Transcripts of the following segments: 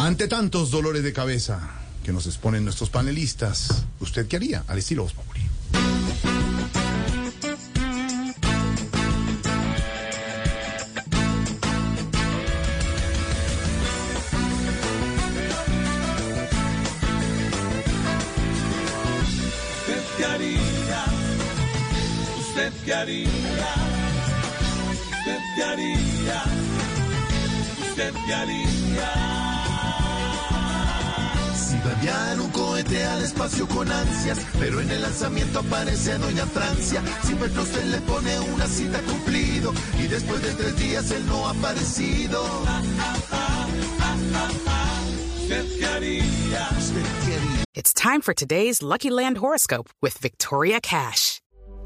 Ante tantos dolores de cabeza que nos exponen nuestros panelistas, ¿usted qué haría? Al estilo Voz Populi. Si babear un cohete al espacio con ansias, pero en el lanzamiento aparece Doña Francia. Si Petro usted le pone una cita cumplido y después de 3 días él no ha aparecido. It's time for today's Lucky Land horoscope with Victoria Cash.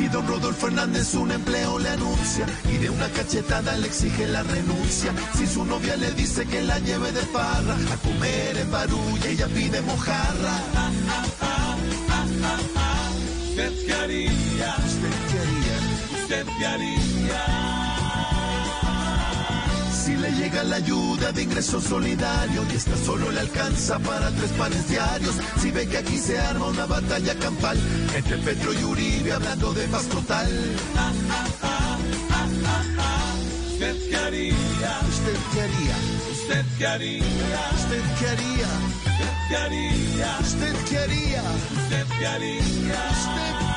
Si don Rodolfo Fernández un empleo le anuncia y de una cachetada le exige la renuncia. Si su novia le dice que la lleve de farra a comer en Barulla, ella pide mojarra. ¿Usted qué haría? ¿Usted qué haría? ¿Usted qué haría? Si le llega la ayuda de ingreso solidario y esta solo le alcanza para 3 panes diarios. Si ve que aquí se arma una batalla campal entre Petro y Uribe hablando de paz total. ¿Usted qué haría? ¿Usted qué haría? ¿Usted qué haría? ¿Usted qué haría? ¿Usted qué haría? ¿Usted qué haría? ¿Usted qué haría? ¿Usted qué haría?